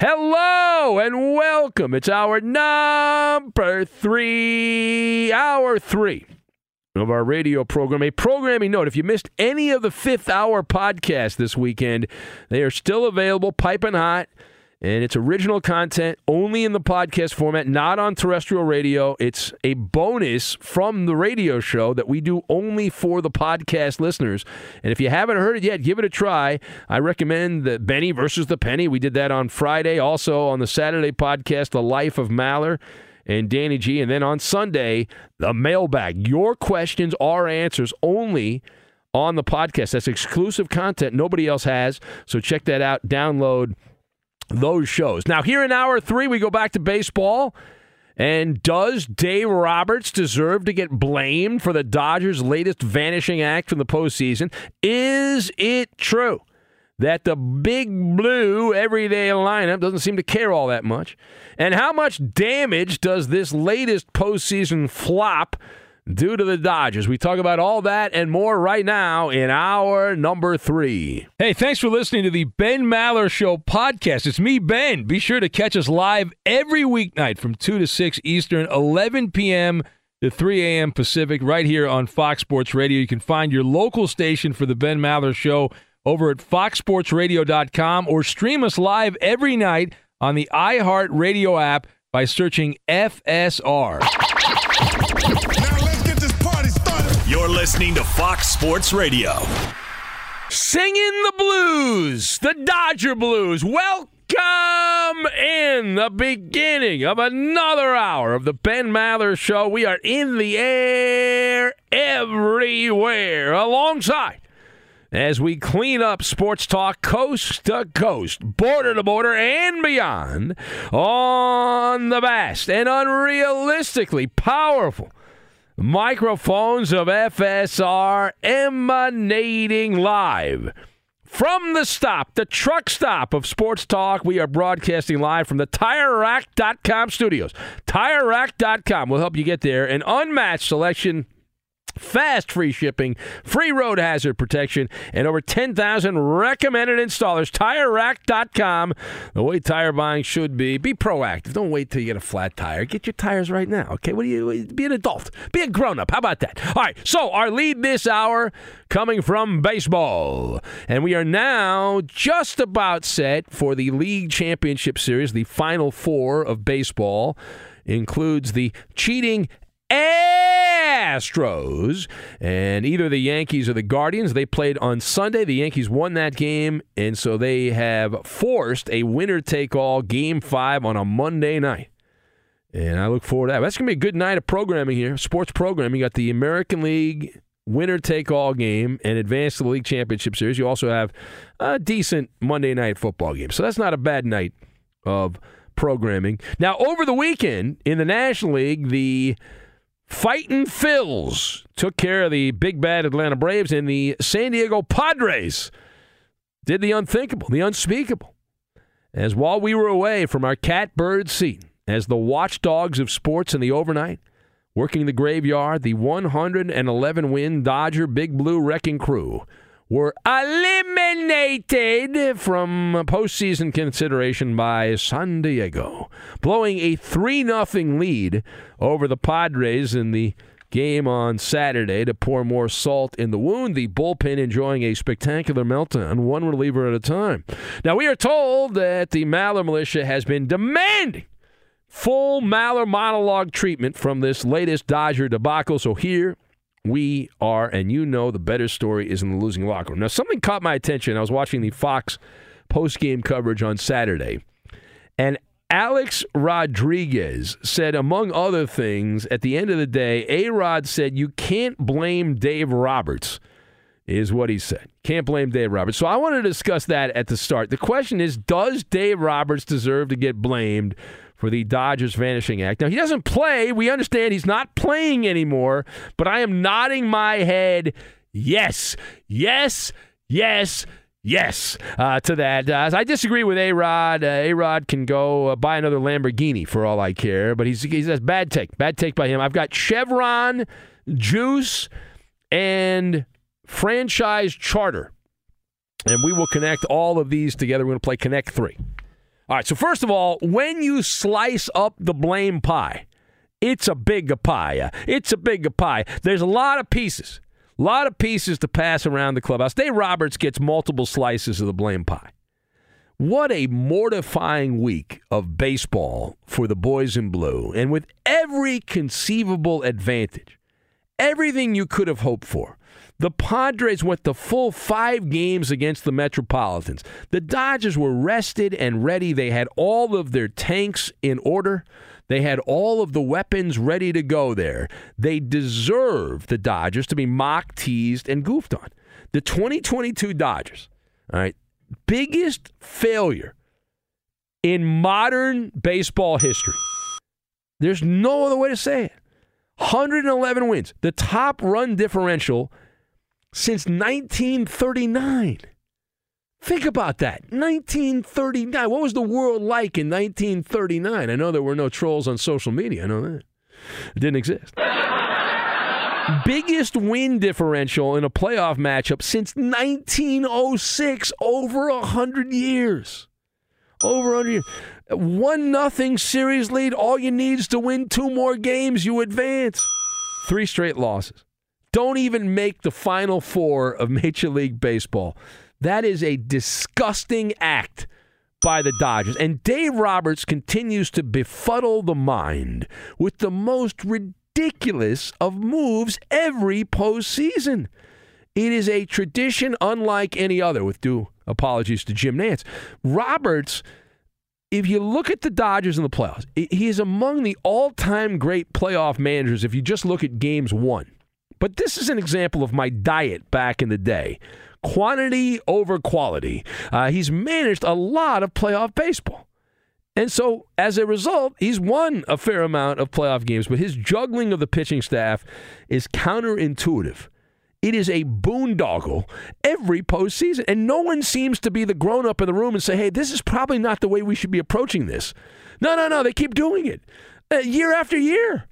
Hello and welcome. It's our number 3, hour 3 of our radio program. A programming note, if you missed any of the fifth hour podcasts this weekend, they are still available, piping hot, and it's original content only in the podcast format, not on terrestrial radio. It's a bonus from the radio show that we do only for the podcast listeners. And if you haven't heard it yet, give it a try. I recommend the Benny versus the Penny. We did that on Friday. Also on the Saturday podcast, The Life of Maller and Danny G. And then on Sunday, the mailbag. Your questions, our answers only on the podcast. That's exclusive content nobody else has. So check that out. Download those shows. Now, here in hour 3, we go back to baseball. And does Dave Roberts deserve to get blamed for the Dodgers' latest vanishing act from the postseason? Is it true that the big blue everyday lineup doesn't seem to care all that much? And how much damage does this latest postseason flop do to the Dodgers? We talk about all that and more right now in hour number 3. Hey, thanks for listening to the Ben Maller Show podcast. It's me, Ben. Be sure to catch us live every weeknight from 2 to 6 Eastern, 11 p.m. to 3 a.m. Pacific, right here on Fox Sports Radio. You can find your local station for the Ben Maller Show over at foxsportsradio.com, or stream us live every night on the iHeartRadio app by searching FSR. Now let's get this party started. You're listening to Fox Sports Radio. Singing the blues, the Dodger blues. Welcome in the beginning of another hour of the Ben Maller Show. We are in the air everywhere alongside, as we clean up sports talk coast to coast, border to border, and beyond on the vast and unrealistically powerful Microphones of FSR emanating live from the stop, the truck stop of Sports Talk. We are broadcasting live from the TireRack.com studios. TireRack.com will help you get there. An unmatched selection, fast free shipping, free road hazard protection, and over 10,000 recommended installers. TireRack.com, the way tire buying should be. Be proactive. Don't wait till you get a flat tire. Get your tires right now, okay? Be an adult. Be a grown-up. How about that? All right, so our lead this hour coming from baseball. And we are now just about set for the League Championship Series. The Final Four of baseball includes the cheating Astros, and either the Yankees or the Guardians. They played on Sunday. The Yankees won that game, and so they have forced a winner-take-all Game 5 on a Monday night. And I look forward to that. That's going to be a good night of programming here, sports programming. You got the American League winner-take-all game and advance to the League Championship Series. You also have a decent Monday night football game. So that's not a bad night of programming. Now, over the weekend in the National League, the Fightin' Phils took care of the big bad Atlanta Braves, and the San Diego Padres did the unthinkable, the unspeakable. As while we were away from our catbird seat, as the watchdogs of sports in the overnight, working the graveyard, the 111-win Dodger Big Blue Wrecking Crew were eliminated from postseason consideration by San Diego, blowing a 3-0 lead over the Padres in the game on Saturday. To pour more salt in the wound, the bullpen enjoying a spectacular meltdown, one reliever at a time. Now, we are told that the Maller Militia has been demanding full Maller monologue treatment from this latest Dodger debacle, so here we are, and you know the better story is in the losing locker room. Now, something caught my attention. I was watching the Fox post-game coverage on Saturday, and Alex Rodriguez said, among other things, at the end of the day, A-Rod said, you can't blame Dave Roberts, is what he said. Can't blame Dave Roberts. So I want to discuss that at the start. The question is, does Dave Roberts deserve to get blamed for the Dodgers Vanishing Act? Now, he doesn't play. We understand he's not playing anymore, but I am nodding my head yes, yes, yes, yes to that. I disagree with A-Rod. A-Rod can go buy another Lamborghini for all I care, but he's a bad take. Bad take by him. I've got Chevron, Juice, and Franchise Charter, and we will connect all of these together. We're going to play Connect 3. All right, so first of all, when you slice up the blame pie, it's a big pie. It's a big pie. There's a lot of pieces. A lot of pieces to pass around the clubhouse. Dave Roberts gets multiple slices of the blame pie. What a mortifying week of baseball for the boys in blue. And with every conceivable advantage, everything you could have hoped for. The Padres went the full 5 games against the Metropolitans. The Dodgers were rested and ready. They had all of their tanks in order. They had all of the weapons ready to go there. They deserve, the Dodgers, to be mocked, teased, and goofed on. The 2022 Dodgers, all right, biggest failure in modern baseball history. There's no other way to say it. 111 wins, the top run differential since 1939. Think about that. 1939. What was the world like in 1939? I know there were no trolls on social media. I know that. It didn't exist. Biggest win differential in a playoff matchup since 1906. Over 100 years. Over 100 years. 1-0 series lead. All you need is to win 2 more games. You advance. 3 straight losses. Don't even make the Final Four of Major League Baseball. That is a disgusting act by the Dodgers. And Dave Roberts continues to befuddle the mind with the most ridiculous of moves every postseason. It is a tradition unlike any other, with due apologies to Jim Nantz. Roberts, if you look at the Dodgers in the playoffs, he is among the all-time great playoff managers if you just look at games one. But this is an example of my diet back in the day. Quantity over quality. He's managed a lot of playoff baseball. And so, as a result, he's won a fair amount of playoff games, but his juggling of the pitching staff is counterintuitive. It is a boondoggle every postseason, and no one seems to be the grown-up in the room and say, hey, this is probably not the way we should be approaching this. No, they keep doing it year after year,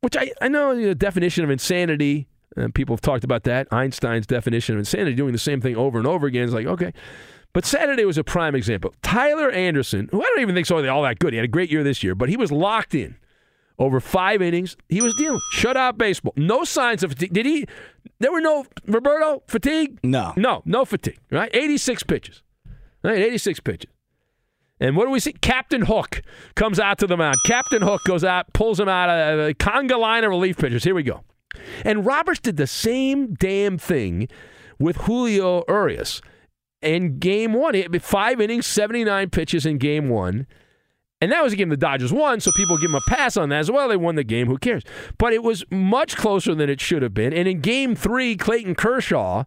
which I know the definition of insanity, and people have talked about that, Einstein's definition of insanity, doing the same thing over and over again is like, okay. But Saturday was a prime example. Tyler Anderson, who I don't even think is all that good. He had a great year this year, but he was locked in. Over 5 innings, he was dealing. Shutout baseball. No signs of fatigue. There were no, Roberto, fatigue? No fatigue, right? 86 pitches. Right, 86 pitches. And what do we see? Captain Hook comes out to the mound. Captain Hook goes out, pulls him out of the conga line of relief pitchers. Here we go. And Roberts did the same damn thing with Julio Urias in Game 1. 5 innings, 79 pitches in Game 1. And that was a game the Dodgers won, so people give them a pass on that as well. They won the game. Who cares? But it was much closer than it should have been. And in Game 3, Clayton Kershaw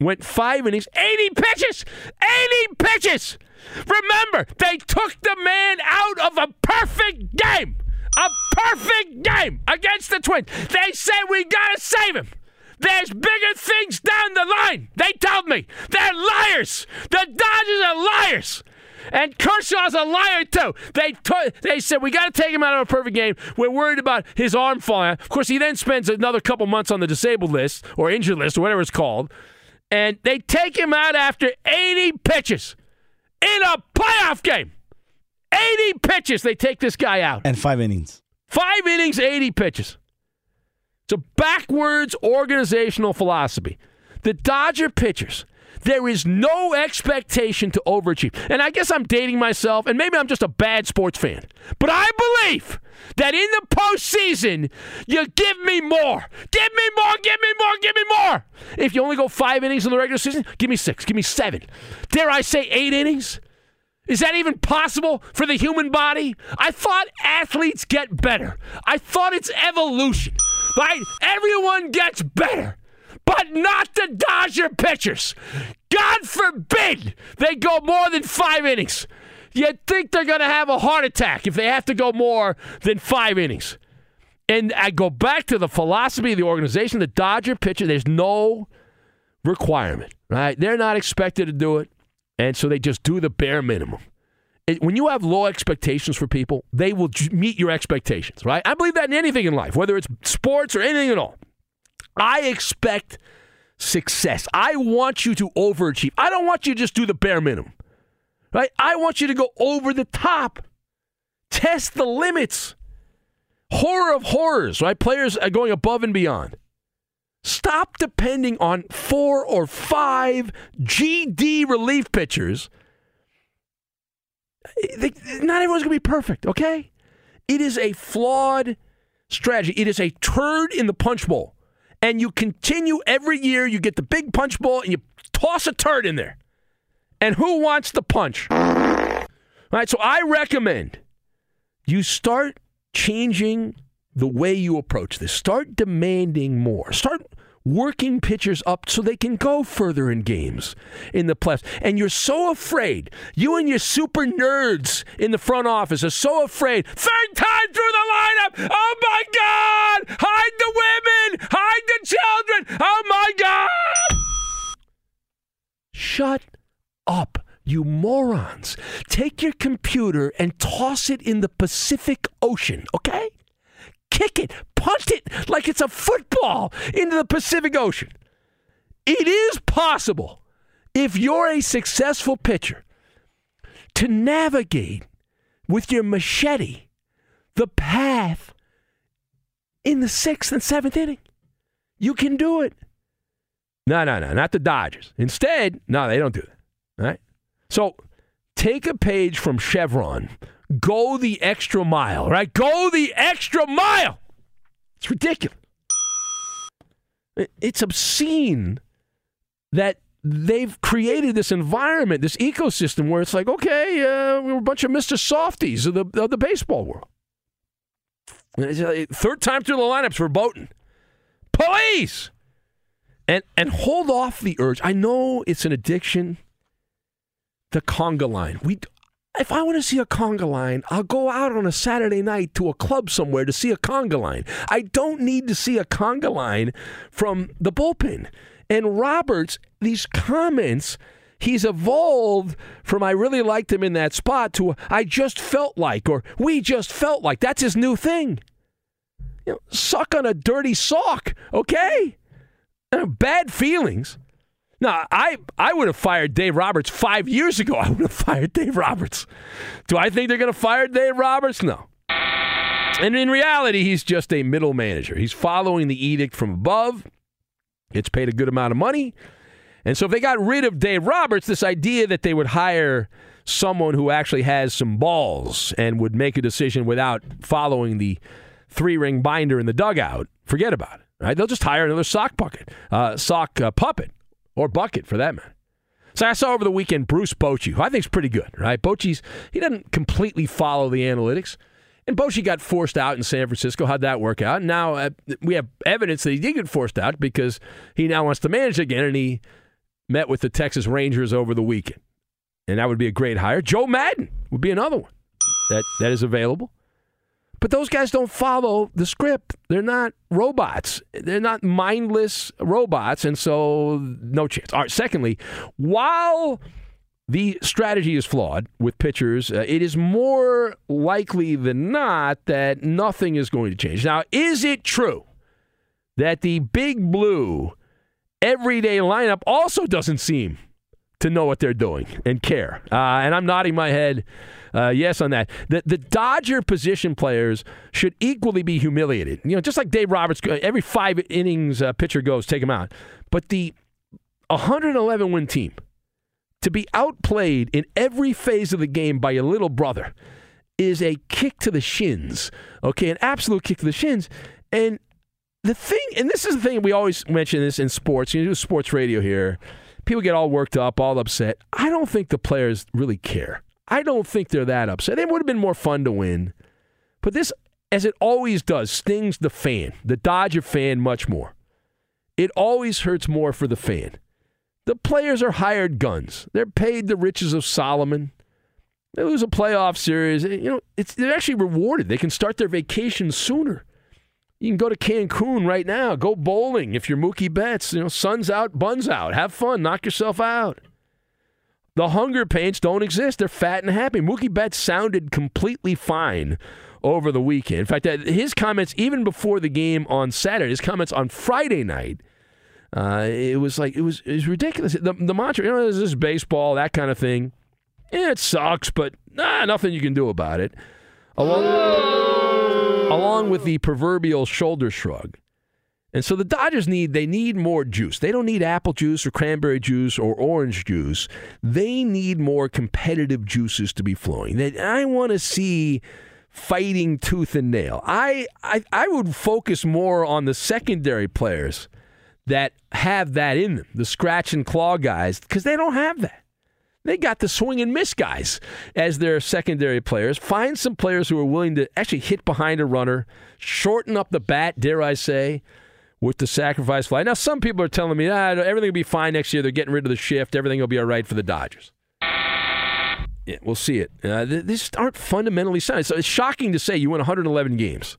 went 5 innings, 80 pitches! 80 pitches! Remember, they took the man out of a perfect game! A perfect game against the Twins. They said, we got to save him. There's bigger things down the line. They told me. They're liars. The Dodgers are liars. And Kershaw's a liar, too. They said, we got to take him out of a perfect game. We're worried about his arm falling out. Of course, he then spends another couple months on the disabled list or injured list or whatever it's called. And they take him out after 80 pitches in a playoff game. 80 pitches, they take this guy out. And 5 innings. 5 innings, 80 pitches. It's a backwards organizational philosophy. The Dodger pitchers, there is no expectation to overachieve. And I guess I'm dating myself, and maybe I'm just a bad sports fan. But I believe that in the postseason, you give me more. Give me more, give me more, give me more. If you only go 5 innings in the regular season, give me 6, give me 7. Dare I say 8 innings? Is that even possible for the human body? I thought athletes get better. I thought it's evolution, right? Everyone gets better, but not the Dodger pitchers. God forbid they go more than 5 innings. You'd think they're going to have a heart attack if they have to go more than 5 innings. And I go back to the philosophy of the organization, the Dodger pitcher, there's no requirement, right? They're not expected to do it. And so they just do the bare minimum. When you have low expectations for people, they will meet your expectations, right? I believe that in anything in life, whether it's sports or anything at all. I expect success. I want you to overachieve. I don't want you to just do the bare minimum, right? I want you to go over the top. Test the limits. Horror of horrors, right? Players are going above and beyond. Stop depending on 4 or 5 GD relief pitchers. Not everyone's going to be perfect, okay? It is a flawed strategy. It is a turd in the punch bowl. And you continue every year, you get the big punch bowl, and you toss a turd in there. And who wants the punch? All right, so I recommend you start changing the way you approach this. Start demanding more. Start working pitchers up so they can go further in games in the playoffs. And you're so afraid. You and your super nerds in the front office are so afraid. Third time through the lineup. Oh, my God. Hide the women. Hide the children. Oh, my God. Shut up, you morons. Take your computer and toss it in the Pacific Ocean, okay? Kick it, punt it like it's a football into the Pacific Ocean. It is possible, if you're a successful pitcher, to navigate with your machete the path in the 6th and 7th inning. You can do it. No, not the Dodgers. Instead, no, they don't do that. All right? So take a page from Chevron. Go the extra mile, right? Go the extra mile. It's ridiculous. It's obscene that they've created this environment, this ecosystem where it's like, okay, we're a bunch of Mr. Softies of the baseball world. Third time through the lineups for Boaton. Please! And hold off the urge. I know it's an addiction. The conga line. We If I want to see a conga line, I'll go out on a Saturday night to a club somewhere to see a conga line. I don't need to see a conga line from the bullpen. And Roberts, these comments, he's evolved from "I really liked him in that spot" to "I just felt like," or "we just felt like." That's his new thing. You know, suck on a dirty sock, okay? Bad feelings. Now, I would have fired Dave Roberts 5 years ago. I would have fired Dave Roberts. Do I think they're going to fire Dave Roberts? No. And in reality, he's just a middle manager. He's following the edict from above. It's paid a good amount of money. And so if they got rid of Dave Roberts, this idea that they would hire someone who actually has some balls and would make a decision without following the three-ring binder in the dugout, forget about it. Right? They'll just hire another sock puppet. Or bucket, for that matter. So I saw over the weekend Bruce Bochy, who I think is pretty good, right? He doesn't completely follow the analytics. And Bochy got forced out in San Francisco. How'd that work out? Now we have evidence that he did get forced out because he now wants to manage again, and he met with the Texas Rangers over the weekend. And that would be a great hire. Joe Madden would be another one that is available. But those guys don't follow the script. They're not robots. They're not mindless robots, and so no chance. All right, secondly, while the strategy is flawed with pitchers, it is more likely than not that nothing is going to change. Now, is it true that the Big Blue everyday lineup also doesn't seem to know what they're doing and care? And I'm nodding my head yes on that. The Dodger position players should equally be humiliated. You know, just like Dave Roberts, every 5 innings pitcher goes, take him out. But the 111-win team, to be outplayed in every phase of the game by your little brother, is a kick to the shins. Okay, an absolute kick to the shins. And the thing, and this is the thing, we always mention this in sports. You do sports radio here. People get all worked up, all upset. I don't think the players really care. I don't think they're that upset. It would have been more fun to win. But this, as it always does, stings the fan, the Dodger fan, much more. It always hurts more for the fan. The players are hired guns. They're paid the riches of Solomon. They lose a playoff series. You know, they're actually rewarded. They can start their vacation sooner. You can go to Cancun right now. Go bowling if you're Mookie Betts. You know, sun's out, bun's out. Have fun. Knock yourself out. The hunger pains don't exist. They're fat and happy. Mookie Betts sounded completely fine over the weekend. In fact, his comments, even before the game on Saturday, his comments on Friday night, it was ridiculous. The mantra, you know, is this baseball, that kind of thing. Yeah, it sucks, but nothing you can do about it. Along with the proverbial shoulder shrug. And so the Dodgers need more juice. They don't need apple juice or cranberry juice or orange juice. They need more competitive juices to be flowing. I want to see fighting tooth and nail. I would focus more on the secondary players that have that in them, the scratch and claw guys, because they don't have that. They got the swing and miss guys as their secondary players. Find some players who are willing to actually hit behind a runner, shorten up the bat, dare I say, with the sacrifice fly. Now, some people are telling me, everything will be fine next year. They're getting rid of the shift. Everything will be all right for the Dodgers. Yeah, we'll see it. These aren't fundamentally sound. So it's shocking to say you win 111 games.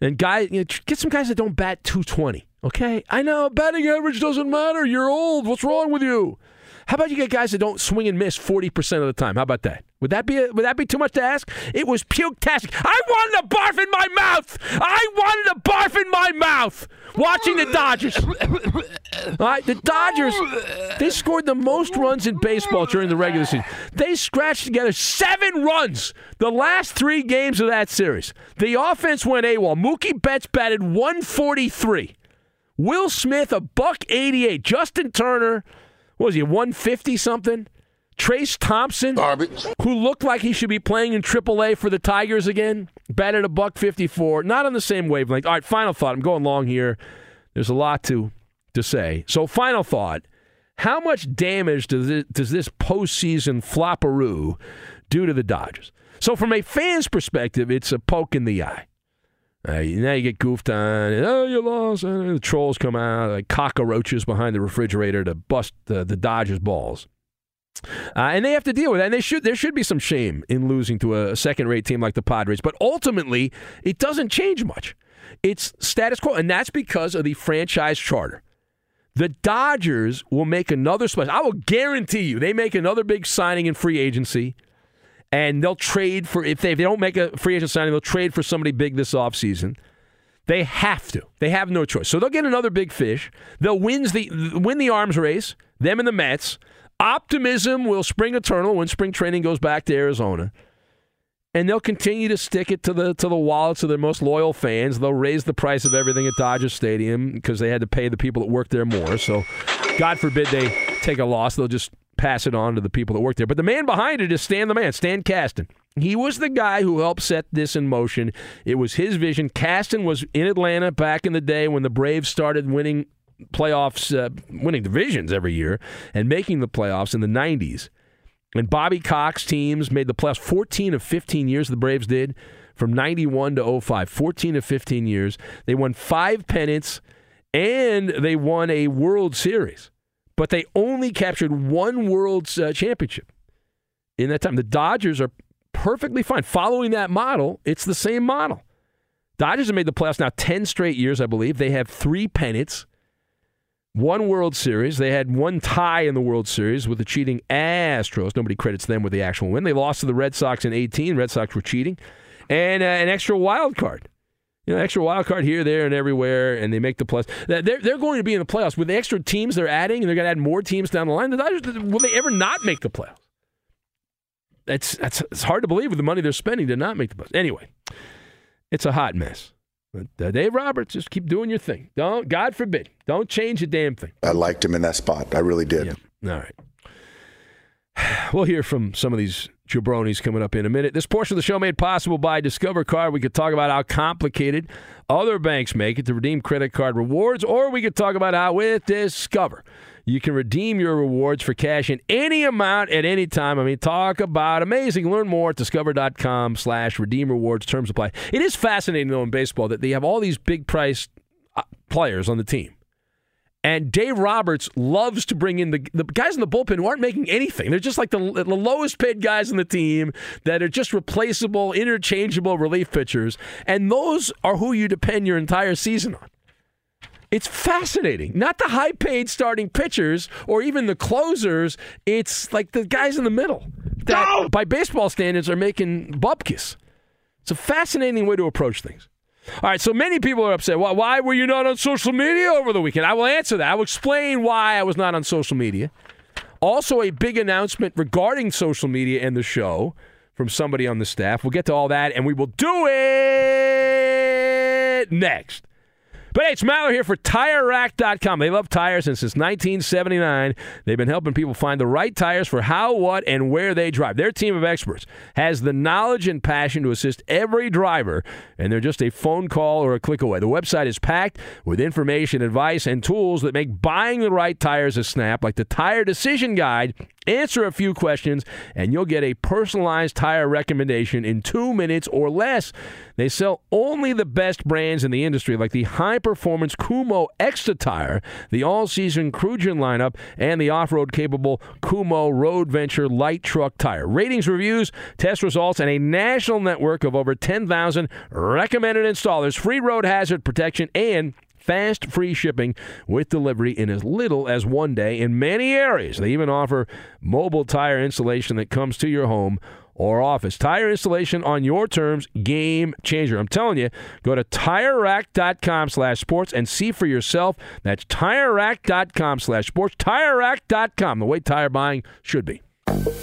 And get some guys that don't bat 220, okay? I know, batting average doesn't matter. You're old. What's wrong with you? How about you get guys that don't swing and miss 40% of the time? How about that? Would that be too much to ask? It was puke-tastic. I wanted to barf in my mouth. Watching the Dodgers. All right, the Dodgers, they scored the most runs in baseball during the regular season. They scratched together 7 runs the last 3 games of that series. The offense went AWOL. Mookie Betts batted 143. Will Smith, a .188. Justin Turner, what was he, 150-something? Trea Thompson, garbage, who looked like he should be playing in AAA for the Tigers again, batted a .154. Not on the same wavelength. All right, final thought. I'm going long here. There's a lot to say. So final thought. How much damage does this postseason flopperoo do to the Dodgers? So from a fan's perspective, it's a poke in the eye. Now you get goofed on. Oh, you lost. The trolls come out like cockroaches behind the refrigerator to bust the Dodgers' balls. And they have to deal with that. And there should be some shame in losing to a second-rate team like the Padres. But ultimately, it doesn't change much. It's status quo. And that's because of the franchise charter. The Dodgers will make another splash. I will guarantee you they make another big signing in free agency. And they'll trade for, if they don't make a free agent signing, they'll trade for somebody big this offseason. They have to. They have no choice. So they'll get another big fish. They'll win the arms race, them and the Mets. Optimism will spring eternal when spring training goes back to Arizona. And they'll continue to stick it to the wallets of their most loyal fans. They'll raise the price of everything at Dodger Stadium because they had to pay the people that work there more. So God forbid they take a loss. They'll just pass it on to the people that work there. But the man behind it is Stan Kasten. He was the guy who helped set this in motion. It was his vision. Kasten was in Atlanta back in the day when the Braves started winning playoffs, winning divisions every year, and making the playoffs in the 90s. And Bobby Cox teams made the playoffs 14 of 15 years, the Braves did, from 91 to 05. 14 of 15 years. They won 5 pennants, and they won a World Series. But they only captured one World Championship in that time. The Dodgers are perfectly fine. Following that model, it's the same model. Dodgers have made the playoffs now 10 straight years, I believe. They have 3 pennants. One World Series. They had one tie in the World Series with the cheating Astros. Nobody credits them with the actual win. They lost to the Red Sox in 18. Red Sox were cheating. And an extra wild card. Extra wild card here, there, and everywhere, and they make the playoffs. They're going to be in the playoffs. With the extra teams they're adding, and they're going to add more teams down the line, the Dodgers, will they ever not make the playoffs? It's hard to believe with the money they're spending to not make the playoffs. Anyway, it's a hot mess. But Dave Roberts, just keep doing your thing. Don't, God forbid, don't change a damn thing. I liked him in that spot. I really did. Yeah. All right. We'll hear from some of these jabronis coming up in a minute. This portion of the show made possible by Discover Card. We could talk about how complicated other banks make it to redeem credit card rewards, or we could talk about how with Discover, you can redeem your rewards for cash in any amount at any time. I mean, talk about amazing. Learn more at discover.com/redeem rewards. Terms apply. It is fascinating, though, in baseball that they have all these big-priced players on the team. And Dave Roberts loves to bring in the guys in the bullpen who aren't making anything. They're just like the lowest-paid guys on the team that are just replaceable, interchangeable relief pitchers. And those are who you depend your entire season on. It's fascinating. Not the high-paid starting pitchers or even the closers. It's like the guys in the middle that, by baseball standards, are making bupkis. It's a fascinating way to approach things. All right, so many people are upset. Why were you not on social media over the weekend? I will answer that. I will explain why I was not on social media. Also, a big announcement regarding social media and the show from somebody on the staff. We'll get to all that, and we will do it next. But hey, it's Maller here for TireRack.com. They love tires, and since 1979, they've been helping people find the right tires for how, what, and where they drive. Their team of experts has the knowledge and passion to assist every driver, and they're just a phone call or a click away. The website is packed with information, advice, and tools that make buying the right tires a snap, like the Tire Decision Guide. Answer a few questions, and you'll get a personalized tire recommendation in 2 minutes or less. They sell only the best brands in the industry, like the high-performance Kumho Extra Tire, the all-season Crugen lineup, and the off-road-capable Kumho Road Venture light truck tire. Ratings, reviews, test results, and a national network of over 10,000 recommended installers, free road hazard protection, and fast, free shipping with delivery in as little as 1 day in many areas. They even offer mobile tire installation that comes to your home or office. Tire installation on your terms, game changer. I'm telling you, go to TireRack.com/sports and see for yourself. That's TireRack.com/sports. TireRack.com, the way tire buying should be.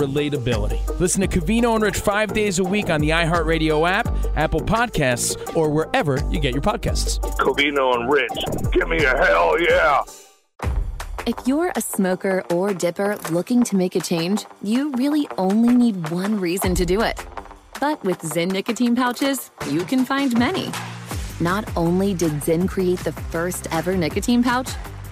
relatability. Listen to Covino and Rich 5 days a week on the iHeartRadio app, Apple Podcasts, or wherever you get your podcasts. Covino and Rich, give me a hell yeah. If you're a smoker or dipper looking to make a change, you really only need one reason to do it. But with Zyn nicotine pouches, you can find many. Not only did Zyn create the first ever nicotine pouch,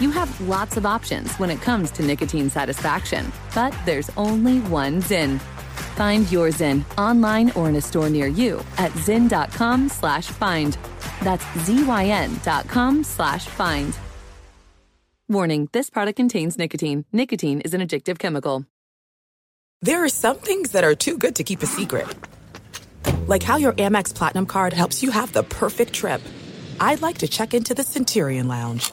You have lots of options when it comes to nicotine satisfaction, but there's only one Zyn. Find your Zyn online or in a store near you at zyn.com/find. That's ZYN.com/find. Warning, this product contains nicotine. Nicotine is an addictive chemical. There are some things that are too good to keep a secret. Like how your Amex Platinum card helps you have the perfect trip. I'd like to check into the Centurion Lounge.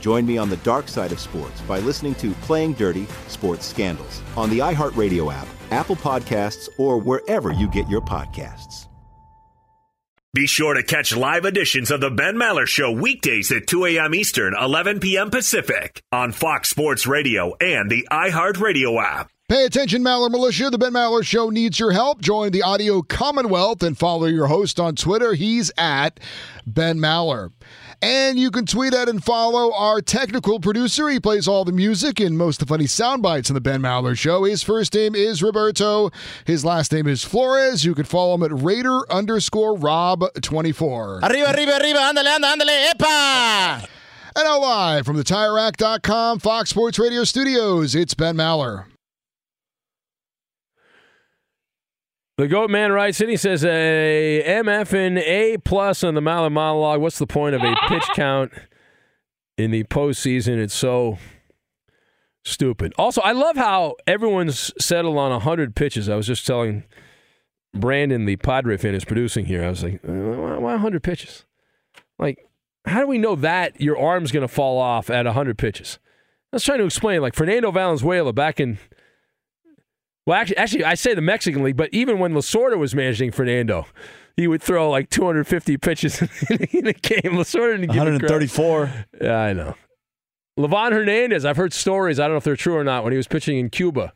Join me on the dark side of sports by listening to Playing Dirty Sports Scandals on the iHeartRadio app, Apple Podcasts, or wherever you get your podcasts. Be sure to catch live editions of the Ben Maller Show weekdays at 2 a.m. Eastern, 11 p.m. Pacific on Fox Sports Radio and the iHeartRadio app. Pay attention, Maller Militia. The Ben Maller Show needs your help. Join the Audio Commonwealth and follow your host on Twitter. He's at Ben Maller. And you can tweet at and follow our technical producer. He plays all the music and most of the funny sound bites in the Ben Maller Show. His first name is Roberto. His last name is Flores. You can follow him at Raider_Rob24. Arriba, arriba, arriba. Andale, andale, epa! And now live from the TireRack.com Fox Sports Radio studios, it's Ben Maller. The Goat Man writes in, he says, a MF and A+ on the Maller monologue. What's the point of a pitch count in the postseason? It's so stupid. Also, I love how everyone's settled on 100 pitches. I was just telling Brandon, the Padre fan who's producing here, I was like, why 100 pitches? Like, how do we know that your arm's going to fall off at 100 pitches? I was trying to explain, like, Fernando Valenzuela back in... Well, actually, I say the Mexican League, but even when Lasorda was managing Fernando, he would throw like 250 pitches in a game. Lasorda didn't give 134. Yeah, I know. Livan Hernandez, I've heard stories, I don't know if they're true or not, when he was pitching in Cuba.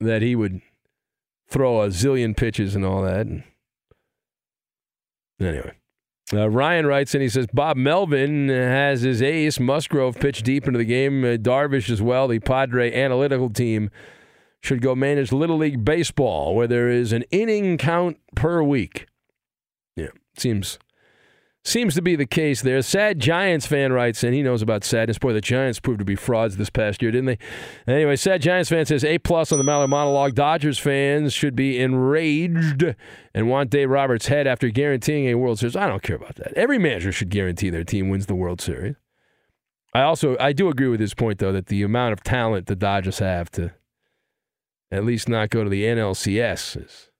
that he would throw a zillion pitches and all that. Anyway. Ryan writes in, he says, Bob Melvin has his ace. Musgrove pitched deep into the game. Darvish as well. The Padre analytical team should go manage Little League Baseball, where there is an inning count per week. Yeah, seems to be the case there. Sad Giants fan writes in. He knows about sadness. Boy, the Giants proved to be frauds this past year, didn't they? Anyway, Sad Giants fan says, A-plus on the Maller monologue. Dodgers fans should be enraged and want Dave Roberts' head after guaranteeing a World Series. I don't care about that. Every manager should guarantee their team wins the World Series. I do agree with his point, though, that the amount of talent the Dodgers have to at least not go to the NLCS is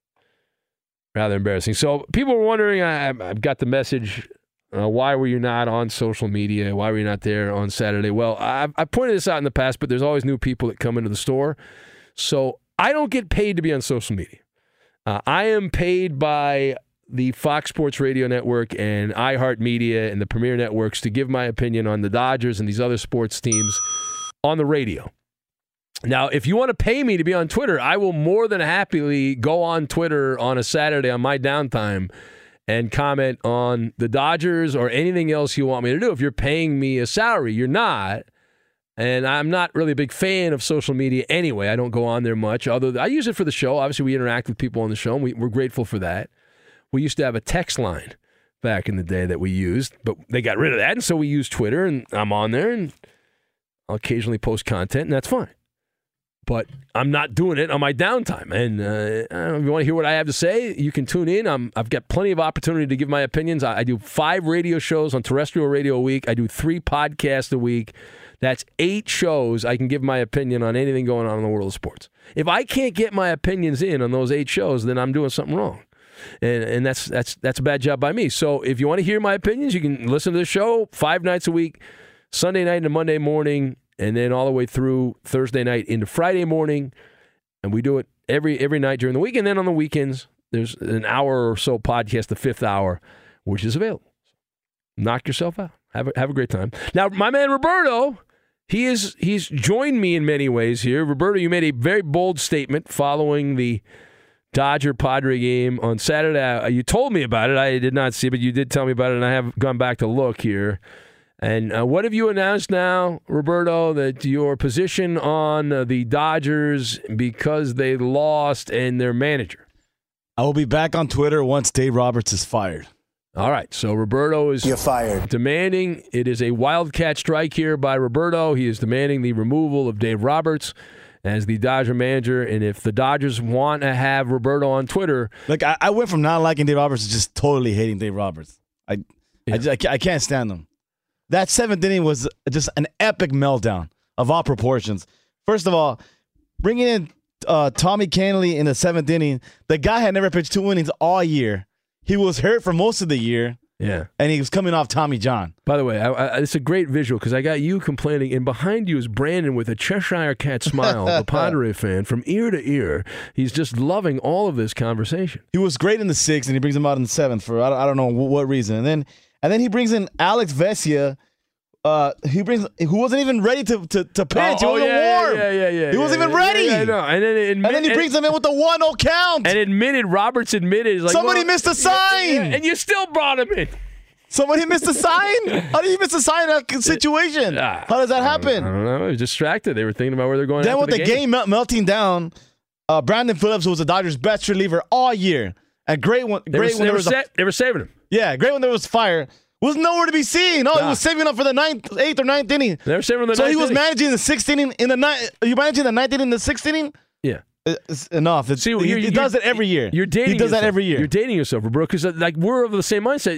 rather embarrassing. So people were wondering, I've got the message, why were you not on social media? Why were you not there on Saturday? Well, I pointed this out in the past, but there's always new people that come into the store. So I don't get paid to be on social media. I am paid by the Fox Sports Radio Network and iHeartMedia and the Premier Networks to give my opinion on the Dodgers and these other sports teams on the radio. Now, if you want to pay me to be on Twitter, I will more than happily go on Twitter on a Saturday on my downtime and comment on the Dodgers or anything else you want me to do. If you're paying me a salary, you're not. And I'm not really a big fan of social media anyway. I don't go on there much. Although I use it for the show. Obviously, we interact with people on the show, and we're grateful for that. We used to have a text line back in the day that we used, but they got rid of that, and so we use Twitter, and I'm on there, and I'll occasionally post content, and that's fine. But I'm not doing it on my downtime. And if you want to hear what I have to say, you can tune in. I've got plenty of opportunity to give my opinions. I do 5 radio shows on terrestrial radio a week. I do 3 podcasts a week. That's 8 shows I can give my opinion on anything going on in the world of sports. If I can't get my opinions in on those 8 shows, then I'm doing something wrong. And that's a bad job by me. So if you want to hear my opinions, you can listen to the show 5 nights a week, Sunday night and Monday morning, and then all the way through Thursday night into Friday morning. And we do it every night during the week. And then on the weekends, there's an hour or so podcast, the fifth hour, which is available. Knock yourself out. Have a great time. Now, my man Roberto, he's joined me in many ways here. Roberto, you made a very bold statement following the Dodger-Padre game on Saturday. You told me about it. I did not see it, but you did tell me about it, and I have gone back to look here. And what have you announced now, Roberto, that your position on the Dodgers because they lost and their manager? I will be back on Twitter once Dave Roberts is fired. All right. So Roberto is fired. Demanding. It is a wildcat strike here by Roberto. He is demanding the removal of Dave Roberts as the Dodger manager. And if the Dodgers want to have Roberto on Twitter. Look, I went from not liking Dave Roberts to just totally hating Dave Roberts. I can't stand him. That seventh inning was just an epic meltdown of all proportions. First of all, bringing in Tommy Canley in the seventh inning, the guy had never pitched 2 innings all year. He was hurt for most of the year. Yeah, and he was coming off Tommy John. By the way, it's a great visual because I got you complaining, and behind you is Brandon with a Cheshire Cat smile, the Padre fan, from ear to ear. He's just loving all of this conversation. He was great in the 6th, and he brings him out in the 7th for I don't know what reason. And then he brings in Alex Vesia, who wasn't even ready to pitch. He wasn't warm. Yeah. He wasn't even ready. Yeah, I know. And then he brings him in with the 1-0 count. And Roberts admitted, like, somebody missed a sign. Yeah, and you still brought him in. Somebody missed a sign? How did you miss a sign in that situation? How does that happen? I don't know. I was distracted. They were thinking about where they're going. Then with the game melting down, Brandon Phillips, who was the Dodgers' best reliever all year, and they were saving him. Yeah, great when there was fire. Was nowhere to be seen. He was saving up for the 8th or 9th inning. They were saving the ninth. So he was managing the 6th inning in the ninth. Are you managing the 9th inning in the 6th inning? Yeah. It's enough. He does it every year. You're dating yourself, bro, because we're of the same mindset.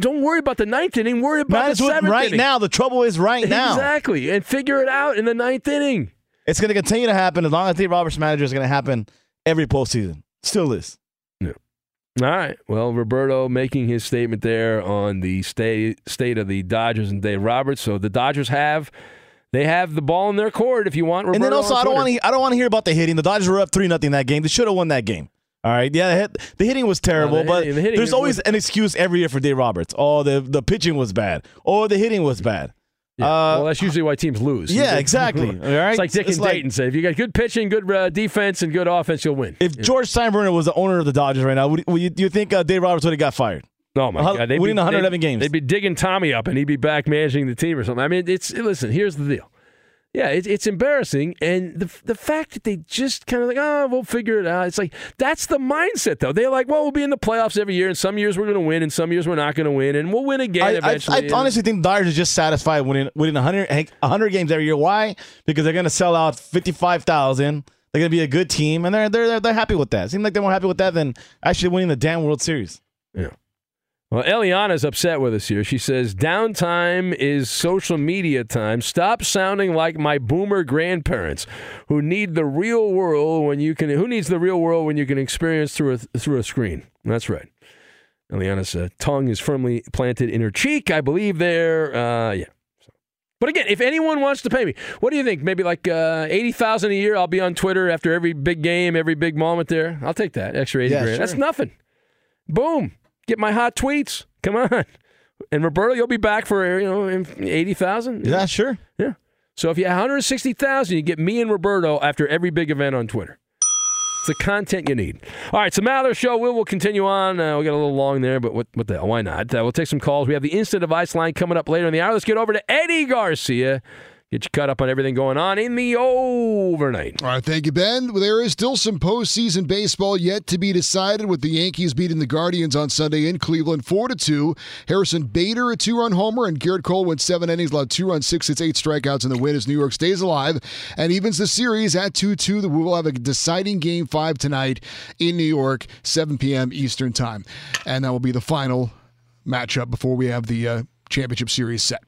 Don't worry about the 9th inning. Worry about the 7th inning. Right now, the trouble is right now. Exactly, and figure it out in the 9th inning. It's going to continue to happen as long as Dave Roberts' manager is going to happen every postseason. Still is. All right. Well, Roberto making his statement there on the state of the Dodgers and Dave Roberts. So the Dodgers have the ball in their court. If you want, Roberto. And then also, I don't want to hear about the hitting. The Dodgers were up 3-0 that game. They should have won that game. All right. Yeah, the hitting was terrible, there's always an excuse every year for Dave Roberts. Oh, the pitching was bad. Oh, the hitting was bad. Yeah. Well, that's usually why teams lose. Yeah, exactly. All right? It's like Dick and Dayton say, if you got good pitching, good defense, and good offense, you'll win. If George Steinbrenner was the owner of the Dodgers right now, do you think Dave Roberts would have got fired? Oh, my God. They'd win 111 games. They'd be digging Tommy up, and he'd be back managing the team or something. I mean, listen, here's the deal. Yeah, it's embarrassing, and the fact that they just kind of like, oh, we'll figure it out. It's like, that's the mindset, though. They're like, well, we'll be in the playoffs every year, and some years we're going to win, and some years we're not going to win, and we'll win again eventually. I honestly think the Dodgers are just satisfied winning 100 games every year. Why? Because they're going to sell out 55,000. They're going to be a good team, and they're happy with that. It seems like they're more happy with that than actually winning the damn World Series. Yeah. Well, Eliana's upset with us here. She says, downtime is social media time. Stop sounding like my boomer grandparents who need the real world when you can. Who needs the real world when you can experience through a screen? That's right. Eliana's tongue is firmly planted in her cheek, I believe there. Yeah. So. But again, if anyone wants to pay me, what do you think? Maybe like $80,000 a year. I'll be on Twitter after every big game, every big moment there. I'll take that extra $80,000. Sure. That's nothing. Boom. Get my hot tweets. Come on. And Roberto, you'll be back for $80,000. Yeah, sure. Yeah. So if you have $160,000, you get me and Roberto after every big event on Twitter. It's the content you need. All right, so Maller Show. We'll continue on. We got a little long there, but what the hell? Why not? We'll take some calls. We have the instant advice line coming up later in the hour. Let's get over to Eddie Garcia. Get you caught up on everything going on in the overnight. All right, thank you, Ben. Well, there is still some postseason baseball yet to be decided with the Yankees beating the Guardians on Sunday in Cleveland 4-2. Harrison Bader, a two-run homer, and Garrett Cole went 7 innings, allowed 2 runs, 6 hits, 8 strikeouts in the win as New York stays alive and evens the series at 2-2. We will have a deciding Game 5 tonight in New York, 7 p.m. Eastern Time. And that will be the final matchup before we have the championship series set.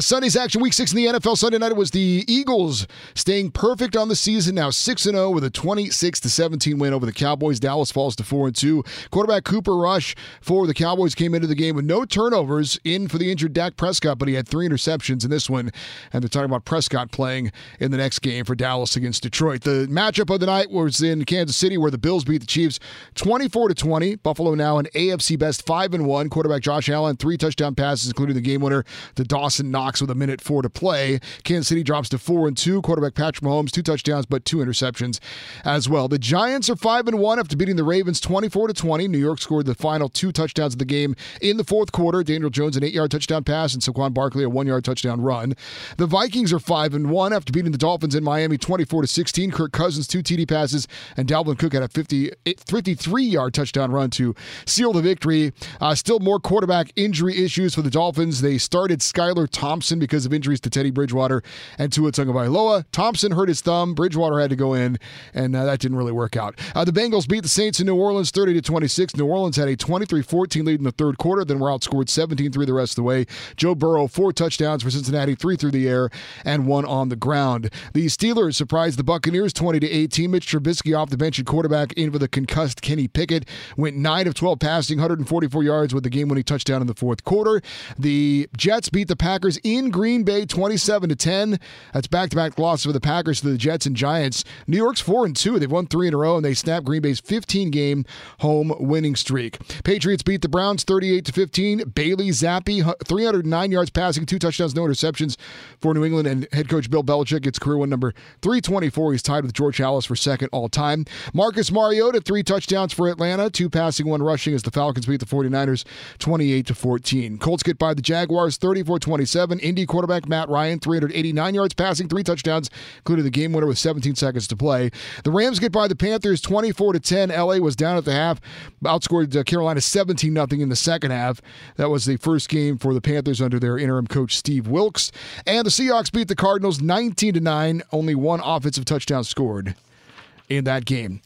Sunday's action, week 6 in the NFL. Sunday night, it was the Eagles staying perfect on the season, now 6-0 with a 26-17 win over the Cowboys. Dallas falls to 4-2. Quarterback Cooper Rush for the Cowboys came into the game with no turnovers, in for the injured Dak Prescott, but he had 3 interceptions in this one, and they're talking about Prescott playing in the next game for Dallas against Detroit. The matchup of the night was in Kansas City, where the Bills beat the Chiefs 24-20. Buffalo now an AFC best 5-1. Quarterback Josh Allen, 3 touchdown passes, including the game winner to Dawson Knox with 1:04 to play. Kansas City drops to 4-2. Quarterback Patrick Mahomes, 2 touchdowns, but 2 interceptions as well. The Giants are 5-1 after beating the Ravens 24-20. New York scored the final 2 touchdowns of the game in the fourth quarter. Daniel Jones, an 8-yard touchdown pass, and Saquon Barkley, a 1-yard touchdown run. The Vikings are 5-1 after beating the Dolphins in Miami 24-16. Kirk Cousins, 2 TD passes, and Dalvin Cook had a 53-yard touchdown run to seal the victory. Still more quarterback injury issues for the Dolphins. They started Skylar Thompson because of injuries to Teddy Bridgewater and Tua Tagovailoa. Thompson hurt his thumb. Bridgewater had to go in, and that didn't really work out. The Bengals beat the Saints in New Orleans 30-26. New Orleans had a 23-14 lead in the third quarter, then were outscored 17-3 the rest of the way. Joe Burrow, 4 touchdowns for Cincinnati, 3 through the air and 1 on the ground. The Steelers surprised the Buccaneers 20-18. Mitch Trubisky, off the bench at quarterback, in for the concussed Kenny Pickett, went 9 of 12 passing, 144 yards with the game-winning touchdown in the fourth quarter. The Jets beat the Packers in Green Bay 27-10. That's back-to-back losses for the Packers to the Jets and Giants. New York's 4-2. They've won 3 in a row, and they snapped Green Bay's 15-game home winning streak. Patriots beat the Browns 38-15. Bailey Zappi, 309 yards passing, 2 touchdowns, no interceptions for New England. And head coach Bill Belichick gets career win number 324. He's tied with George Halas for second all-time. Marcus Mariota, 3 touchdowns for Atlanta, 2 passing, 1 rushing, as the Falcons beat the 49ers 28-14. Colts get by the Jaguars 34-27. Indy quarterback Matt Ryan, 389 yards passing, 3 touchdowns, including the game winner with 17 seconds to play. The Rams get by the Panthers 24-10. LA was down at the half, outscored Carolina 17-0 in the second half. That was the first game for the Panthers under their interim coach Steve Wilks. And the Seahawks beat the Cardinals 19-9. Only 1 offensive touchdown scored in that game.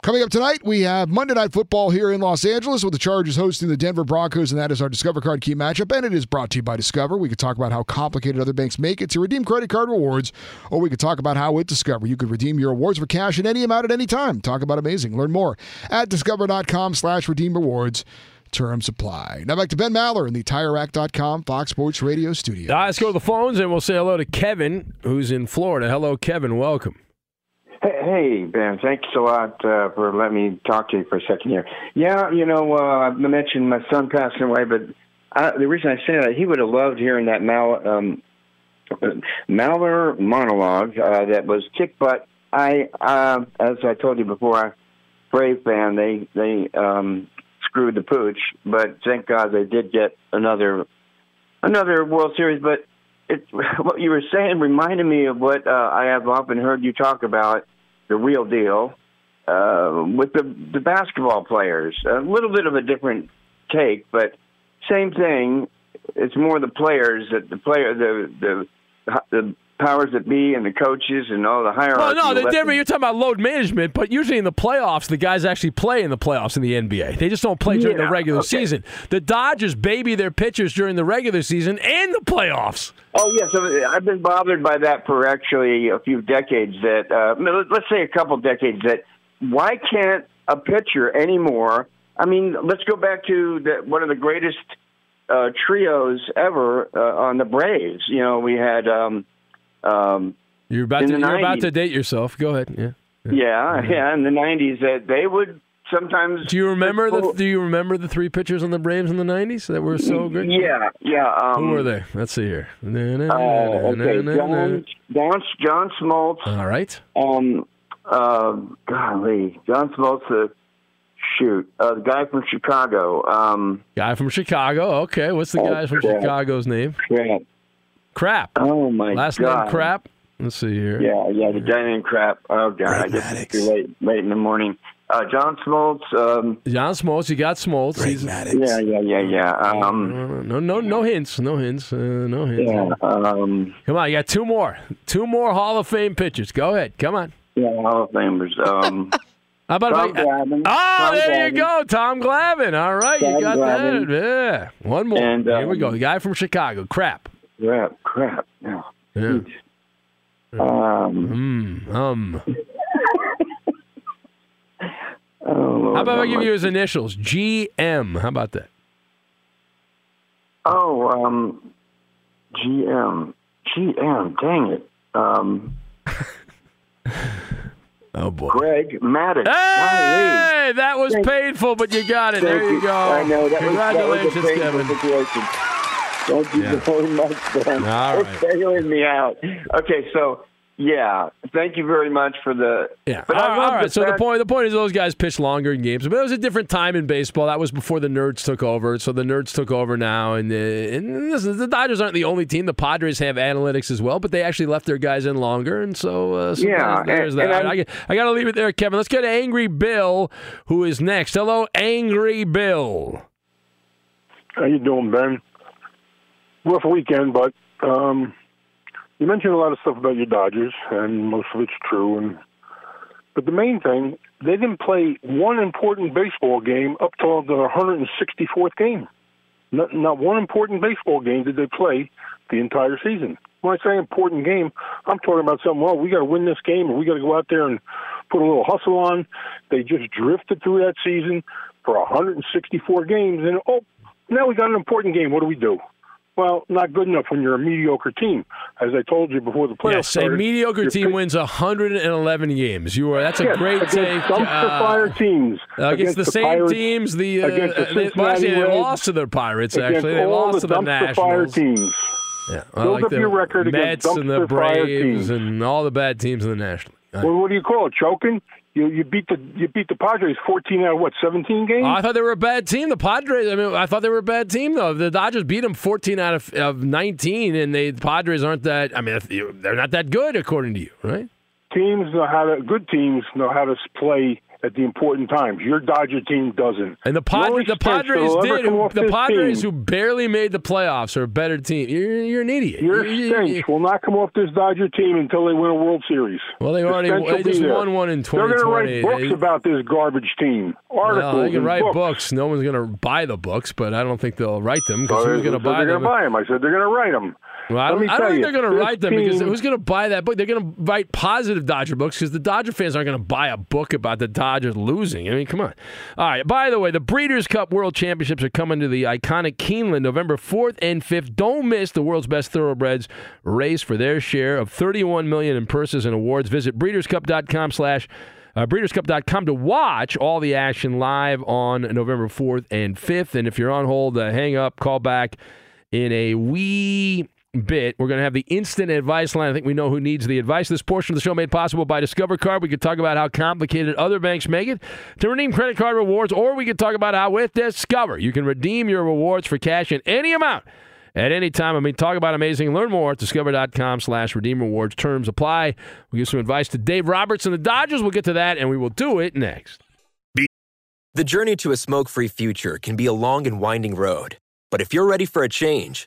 Coming up tonight, we have Monday Night Football here in Los Angeles with the Chargers hosting the Denver Broncos, and that is our Discover Card key matchup, and it is brought to you by Discover. We could talk about how complicated other banks make it to redeem credit card rewards, or we could talk about how with Discover you could redeem your rewards for cash in any amount at any time. Talk about amazing. Learn more at discover.com/redeemrewards. Term supply. Now back to Ben Maller in the TireRack.com Fox Sports Radio studio. Let's go to the phones, and we'll say hello to Kevin, who's in Florida. Hello, Kevin. Welcome. Hey, Ben, thanks a lot for letting me talk to you for a second here. Yeah, I mentioned my son passing away, but the reason I say that, he would have loved hearing that Maller monologue that was kick butt. As I told you before, Brave fan, they screwed the pooch, but thank God they did get another World Series. But what you were saying reminded me of what I have often heard you talk about, the real deal, with the basketball players. A little bit of a different take, but same thing. It's more the players that the powers that be and the coaches and all the hierarchy. Well, no, they're different. You're talking about load management, but usually in the playoffs, the guys actually play in the playoffs in the NBA. They just don't play during the regular season. The Dodgers baby their pitchers during the regular season and the playoffs. Oh, yeah, so I've been bothered by that for actually a few decades. That let's say a couple decades, that why can't a pitcher anymore? I mean, let's go back to one of the greatest trios ever on the Braves. You know, we had... you're about to date yourself. Go ahead. Yeah. In the 90s, that they would sometimes. Do you remember the three pitchers on the Braves in the 90s that were so good? Yeah. Who were they? Let's see here. John Smoltz. All right. John Smoltz. The guy from Chicago. Okay, what's the guy from Chicago's name? Yeah. Crap. Oh, my God. Last name, Crap. Let's see here. Yeah, the guy named Crap. Oh, God, I guess it's too late in the morning. John Smoltz. You got Smoltz. Yeah. No hints. No hints. Yeah, come on, you got two more. Two more Hall of Fame pitchers. Go ahead. Come on. Yeah, Hall of Famers. How about Glavine. You go, Tom Glavine. All right, Tom, you got Glavine. That. Yeah. One more. And, here we go. The guy from Chicago, Crap. Crap. No. Yeah. How about I give you his initials? GM. How about that? Oh, GM. GM. Dang it. Oh, boy. Greg Madden. Hey! That was painful, but you got it. There you go. I know. Congratulations, Kevin. Thank you so much, Ben. All right. You're bailing me out. Okay, so, thank you very much for the... Yeah. But all right. So the point is those guys pitched longer in games. But it was a different time in baseball. That was before the nerds took over. So the nerds took over now. And listen, the Dodgers aren't the only team. The Padres have analytics as well, but they actually left their guys in longer. And so there's that. I got to leave it there, Kevin. Let's go to Angry Bill, who is next. Hello, Angry Bill. How you doing, Ben? Rough weekend, but you mentioned a lot of stuff about your Dodgers, and most of it's true. But the main thing, they didn't play one important baseball game up till the 164th game. Not one important baseball game did they play the entire season. When I say important game, I'm talking about something, well, we got to win this game, or we got to go out there and put a little hustle on. They just drifted through that season for 164 games, and now we got an important game. What do we do? Well, not good enough when you're a mediocre team. As I told you before the playoffs started. A mediocre team wins 111 games. That's a great take. Dumpster fire teams. Against the same Pirates, teams. They lost to the Pirates, actually. They lost to the Nationals. Fire teams. Yeah. Build up your record against the Mets and the Braves and all the bad teams in the National League. Right. Well, what do you call it, choking? You beat the Padres 14 out of 17 games? I thought they were a bad team. The Padres. I thought they were a bad team though. The Dodgers beat them 14 out of 19, and the Padres aren't that. I mean, they're not that good according to you, right? Good teams know how to play at the important times. Your Dodger team doesn't. And the Padres who barely made the playoffs are a better team. You're an idiot. Your stench will not come off this Dodger team until they win a World Series. Well, they just won one in 2020. They're going to write books about this garbage team. Articles. Well, they can write books. No one's going to buy the books, but I don't think they'll write them because who's going to buy them? They're going to buy them. I said they're going to write them. Well, I don't think they're going to write them because who's going to buy that book? They're going to write positive Dodger books because the Dodger fans aren't going to buy a book about the Dodgers losing. I mean, come on. All right. By the way, the Breeders' Cup World Championships are coming to the iconic Keeneland November 4th and 5th. Don't miss the world's best thoroughbreds race for their share of $31 million in purses and awards. Visit BreedersCup.com to watch all the action live on November 4th and 5th. And if you're on hold, hang up, call back in a wee bit. We're going to have the instant advice line. I think we know who needs the advice. This portion of the show made possible by Discover Card. We could talk about how complicated other banks make it to redeem credit card rewards, or we could talk about how with Discover you can redeem your rewards for cash in any amount at any time. I mean, talk about amazing. Learn more at discover.com/redeem rewards. Terms apply. We'll give some advice to Dave Roberts and the Dodgers. We'll get to that, and we will do it next. The journey to a smoke-free future can be a long and winding road. But if you're ready for a change,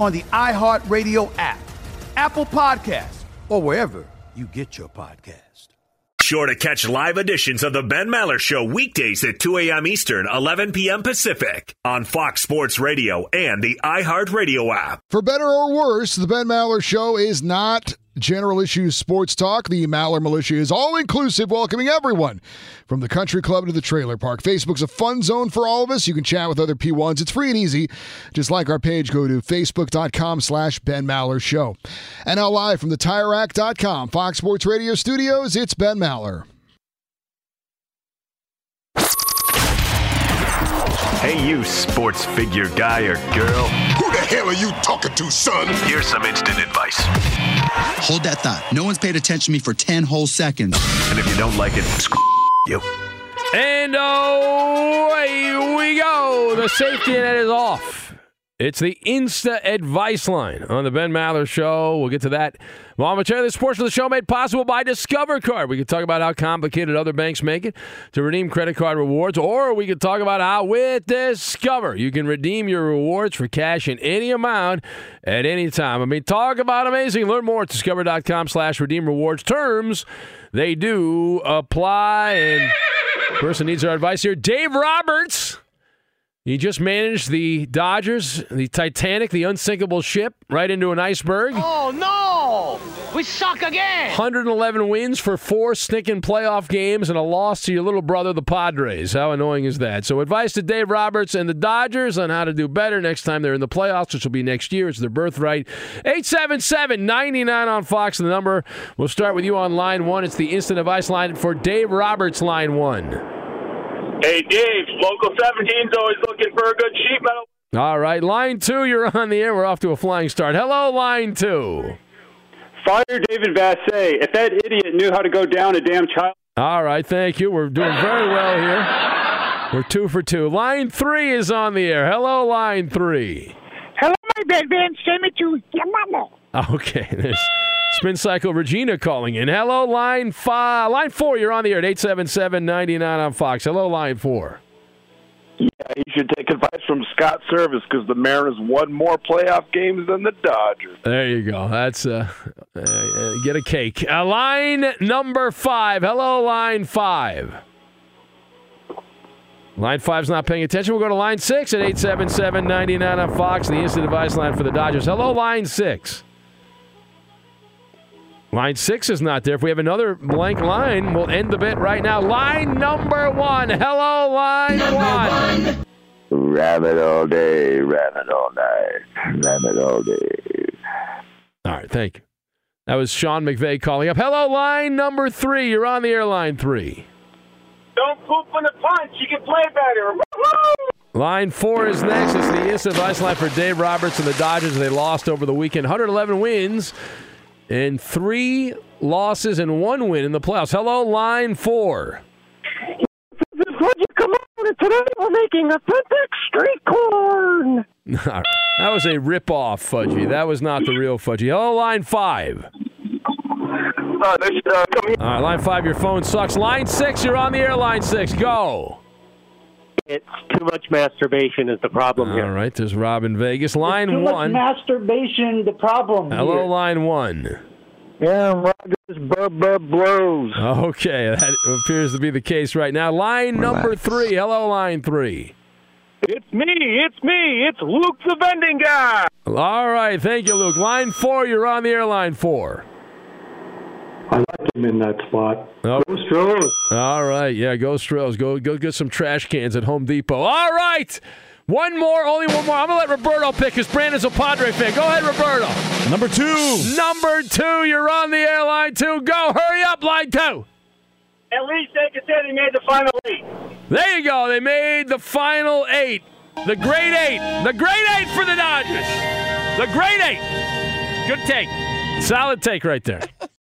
on the iHeartRadio app, Apple Podcasts, or wherever you get your podcast. Sure to catch live editions of the Ben Maller Show weekdays at 2 a.m. Eastern, 11 p.m. Pacific on Fox Sports Radio and the iHeartRadio app. For better or worse, the Ben Maller Show is not general issues sports talk. The Maller Militia is all-inclusive, welcoming everyone from the country club to the trailer park. Facebook's a fun zone for all of us. You can chat with other P1s. It's free and easy. Just like our page, go to facebook.com/Ben Maller Show. And now live from the TireRack.com Fox Sports Radio studios, it's Ben Maller. Hey, you sports figure guy or girl. Who the hell are you talking to, son? Here's some instant advice. Hold that thought. No one's paid attention to me for 10 whole seconds. And if you don't like it, screw you. And away we go. The safety net is off. It's the Insta Advice Line on the Ben Maller Show. We'll get to that momentarily. This portion of the show made possible by Discover Card. We could talk about how complicated other banks make it to redeem credit card rewards, or we could talk about how with Discover you can redeem your rewards for cash in any amount at any time. I mean, talk about amazing. Learn more at discover.com/redeemrewards. Terms, they do apply. And person needs our advice here. Dave Roberts. He just managed the Dodgers, the Titanic, the unsinkable ship, right into an iceberg. Oh, no! We suck again! 111 wins for 4 stinking playoff games and a loss to your little brother, the Padres. How annoying is that? So advice to Dave Roberts and the Dodgers on how to do better next time they're in the playoffs, which will be next year. It's their birthright. 877-99 on Fox, the number. We'll start with you on line one. It's the instant advice line for Dave Roberts, line one. Hey, Dave, Local 17's always looking for a good sheet metal. All right, line two, you're on the air. We're off to a flying start. Hello, line two. Fire David Vassay. If that idiot knew how to go down a damn child. All right, thank you. We're doing very well here. We're 2 for 2. Line three is on the air. Hello, line three. Hello, my bad man. Send me to your mama. Okay, there's... Spin Cycle Regina calling in. Hello, line five. Line four, you're on the air at 877-99 on Fox. Hello, line four. Yeah, he should take advice from Scott Service because the Mariners won more playoff games than the Dodgers. There you go. That's get a cake. Line number five. Hello, line five. Line 5's not paying attention. We'll go to line six at 877-99 on Fox, the instant advice line for the Dodgers. Hello, line six. Line six is not there. If we have another blank line, we'll end the bit right now. Line number one. Hello, line number one. Rabbit all day, rabbit all night, rabbit all day. All right, thank you. That was Sean McVay calling up. Hello, line number three. You're on the air, line three. Don't poop on the punch. You can play better. Woo-hoo! Line four is next. It's the instant advice line for Dave Roberts and the Dodgers. They lost over the weekend. 111 wins. And 3 losses and 1 win in the playoffs. Hello, line four. Would you come on? Today we're making a authentic street corn. That was a rip-off, Fudgy. That was not the real Fudgy. Hello, line five. Come here. All right, line five, your phone sucks. Line six, you're on the air, line six. Go. It's too much masturbation is the problem here. All right, there's Rob in Vegas. Line it's too one. Too much masturbation, the problem. Hello, here. Line one. Yeah, Rogers, bub blows. Okay, that appears to be the case right now. Line number three. Hello, line three. It's me. It's Luke the vending guy. All right, thank you, Luke. Line four, you're on the air, line four. I like him in that spot. Oh. Go Stros. All right. Yeah, go Stros. Go get some trash cans at Home Depot. All right. One more. Only one more. I'm going to let Roberto pick because Brandon's a Padre fan. Go ahead, Roberto. Number two. Number two. You're on the air, line two. Go. Hurry up, line two. At least they could say they made the final 8. There you go. They made the final 8. The great 8. The great 8 for the Dodgers. The great 8. Good take. Solid take right there.